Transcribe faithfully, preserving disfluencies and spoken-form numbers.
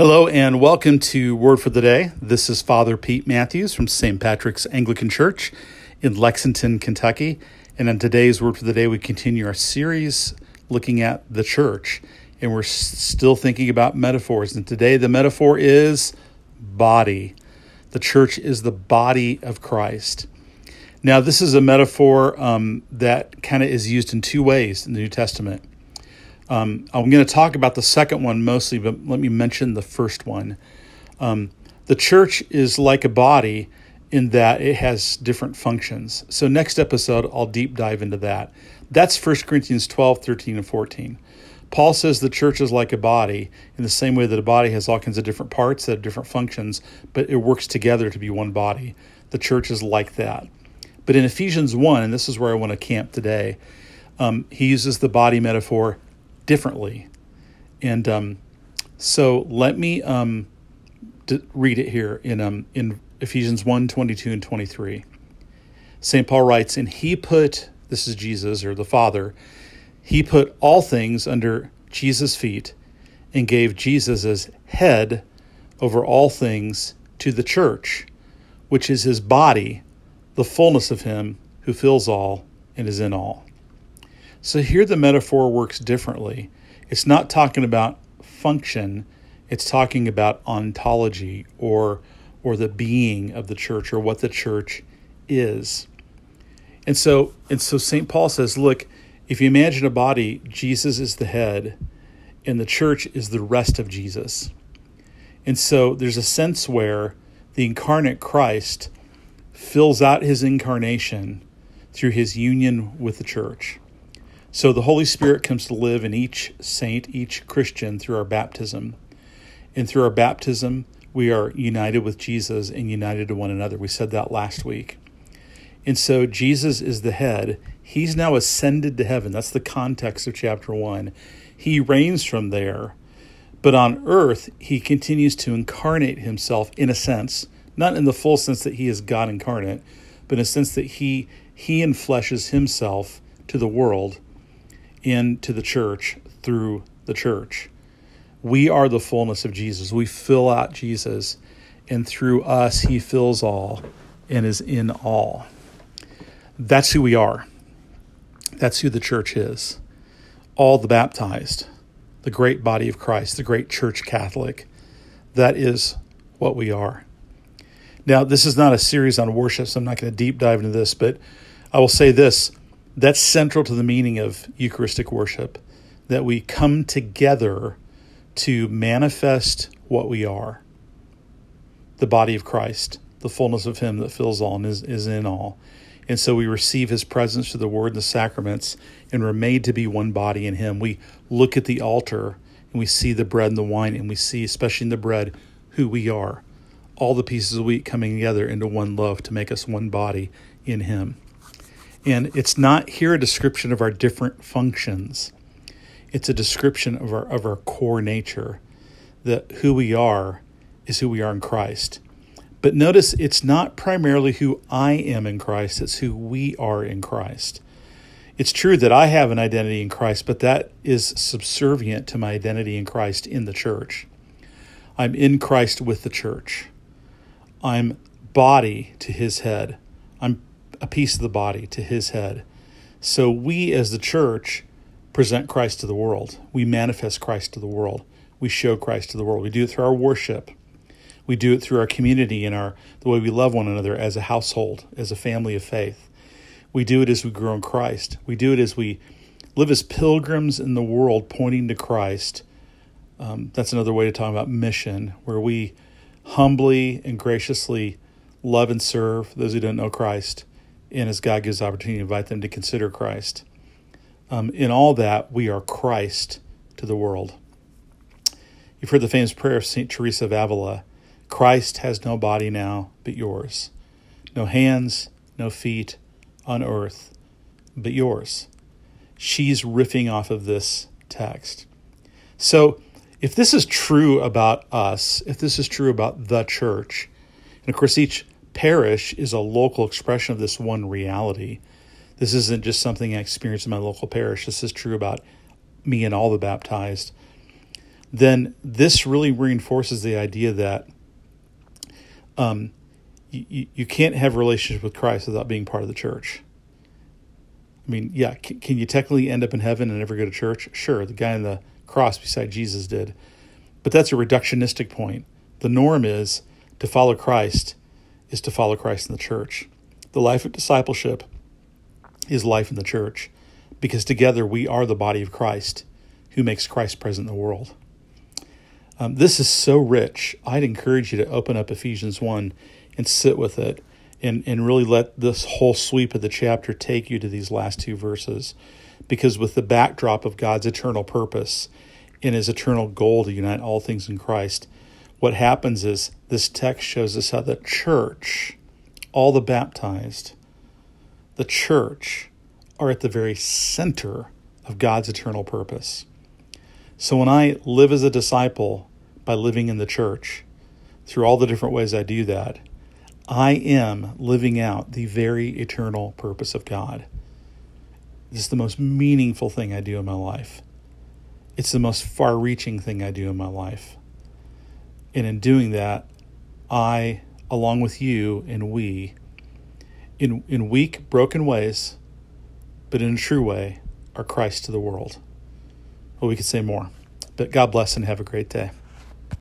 Hello and welcome to Word for the Day. This is Father Pete Matthews from Saint Patrick's Anglican Church in Lexington, Kentucky. And on today's Word for the Day, we continue our series looking at the church. And we're still thinking about metaphors. And today the metaphor is body. The church is the body of Christ. Now, this is a metaphor um, that kind of is used in two ways in the New Testament. Um, I'm going to talk about the second one mostly, but let me mention the first one. Um, the church is like a body in that it has different functions. So next episode, I'll deep dive into that. That's First Corinthians twelve, thirteen, and fourteen. Paul says the church is like a body in the same way that a body has all kinds of different parts that have different functions, but it works together to be one body. The church is like that. But in Ephesians one, and this is where I want to camp today, um, he uses the body metaphor differently. And um, so let me um, d- read it here in um, in Ephesians one, twenty-two and twenty-three. Saint Paul writes, and he put, this is Jesus or the Father, he put all things under Jesus' feet and gave Jesus as head over all things to the church, which is his body, the fullness of him who fills all and is in all. So here the metaphor works differently. It's not talking about function. It's talking about ontology or or the being of the church or what the church is. And so and so Saint Paul says, look, if you imagine a body, Jesus is the head and the church is the rest of Jesus. And so there's a sense where the incarnate Christ fills out his incarnation through his union with the church. So the Holy Spirit comes to live in each saint, each Christian, through our baptism. And through our baptism, we are united with Jesus and united to one another. We said that last week. And so Jesus is the head. He's now ascended to heaven. That's the context of chapter one. He reigns from there. But on earth, he continues to incarnate himself in a sense, not in the full sense that he is God incarnate, but in a sense that he, he enfleshes himself to the world, into the church, through the church. We are the fullness of Jesus. We fill out Jesus, and through us, he fills all and is in all. That's who we are. That's who the church is. All the baptized, the great body of Christ, the great church Catholic. That is what we are. Now, this is not a series on worship, so I'm not going to deep dive into this, but I will say this. That's central to the meaning of Eucharistic worship, that we come together to manifest what we are, the body of Christ, the fullness of him that fills all and is, is in all. And so we receive his presence through the word and the sacraments and we're made to be one body in him. We look at the altar and we see the bread and the wine and we see, especially in the bread, who we are, all the pieces of wheat coming together into one loaf to make us one body in him. And it's not here a description of our different functions. It's a description of our of our core nature, that who we are is who we are in Christ. But notice it's not primarily who I am in Christ, it's who we are in Christ. It's true that I have an identity in Christ, but that is subservient to my identity in Christ in the church. I'm in Christ with the church. I'm body to his head. I'm a piece of the body to his head. So we as the church present Christ to the world. We manifest Christ to the world. We show Christ to the world. We do it through our worship. We do it through our community and our the way we love one another as a household, as a family of faith. We do it as we grow in Christ. We do it as we live as pilgrims in the world pointing to Christ. Um, that's another way to talk about mission, where we humbly and graciously love and serve those who don't know Christ, and as God gives opportunity, invite them to consider Christ. Um, in all that, we are Christ to the world. You've heard the famous prayer of Saint Teresa of Avila, Christ has no body now but yours, no hands, no feet on earth but yours. She's riffing off of this text. So if this is true about us, if this is true about the church, and of course each parish is a local expression of this one reality. This isn't just something I experienced in my local parish. This is true about me and all the baptized. then this really reinforces the idea that um, you, you can't have a relationship with Christ without being part of the church. I mean, yeah, can, can you technically end up in heaven and never go to church? Sure, the guy on the cross beside Jesus did. But that's a reductionistic point. The norm is to follow Christ is to follow Christ in the church. The life of discipleship is life in the church, because together we are the body of Christ who makes Christ present in the world. Um, this is so rich. I'd encourage you to open up Ephesians one and sit with it and, and really let this whole sweep of the chapter take you to these last two verses, because with the backdrop of God's eternal purpose and his eternal goal to unite all things in Christ, what happens is this text shows us how the church, all the baptized, the church, are at the very center of God's eternal purpose. So when I live as a disciple by living in the church, through all the different ways I do that, I am living out the very eternal purpose of God. This is the most meaningful thing I do in my life. It's the most far-reaching thing I do in my life. And in doing that, I, along with you and we, in in weak, broken ways, but in a true way, are Christ to the world. Well, we could say more, but God bless and have a great day.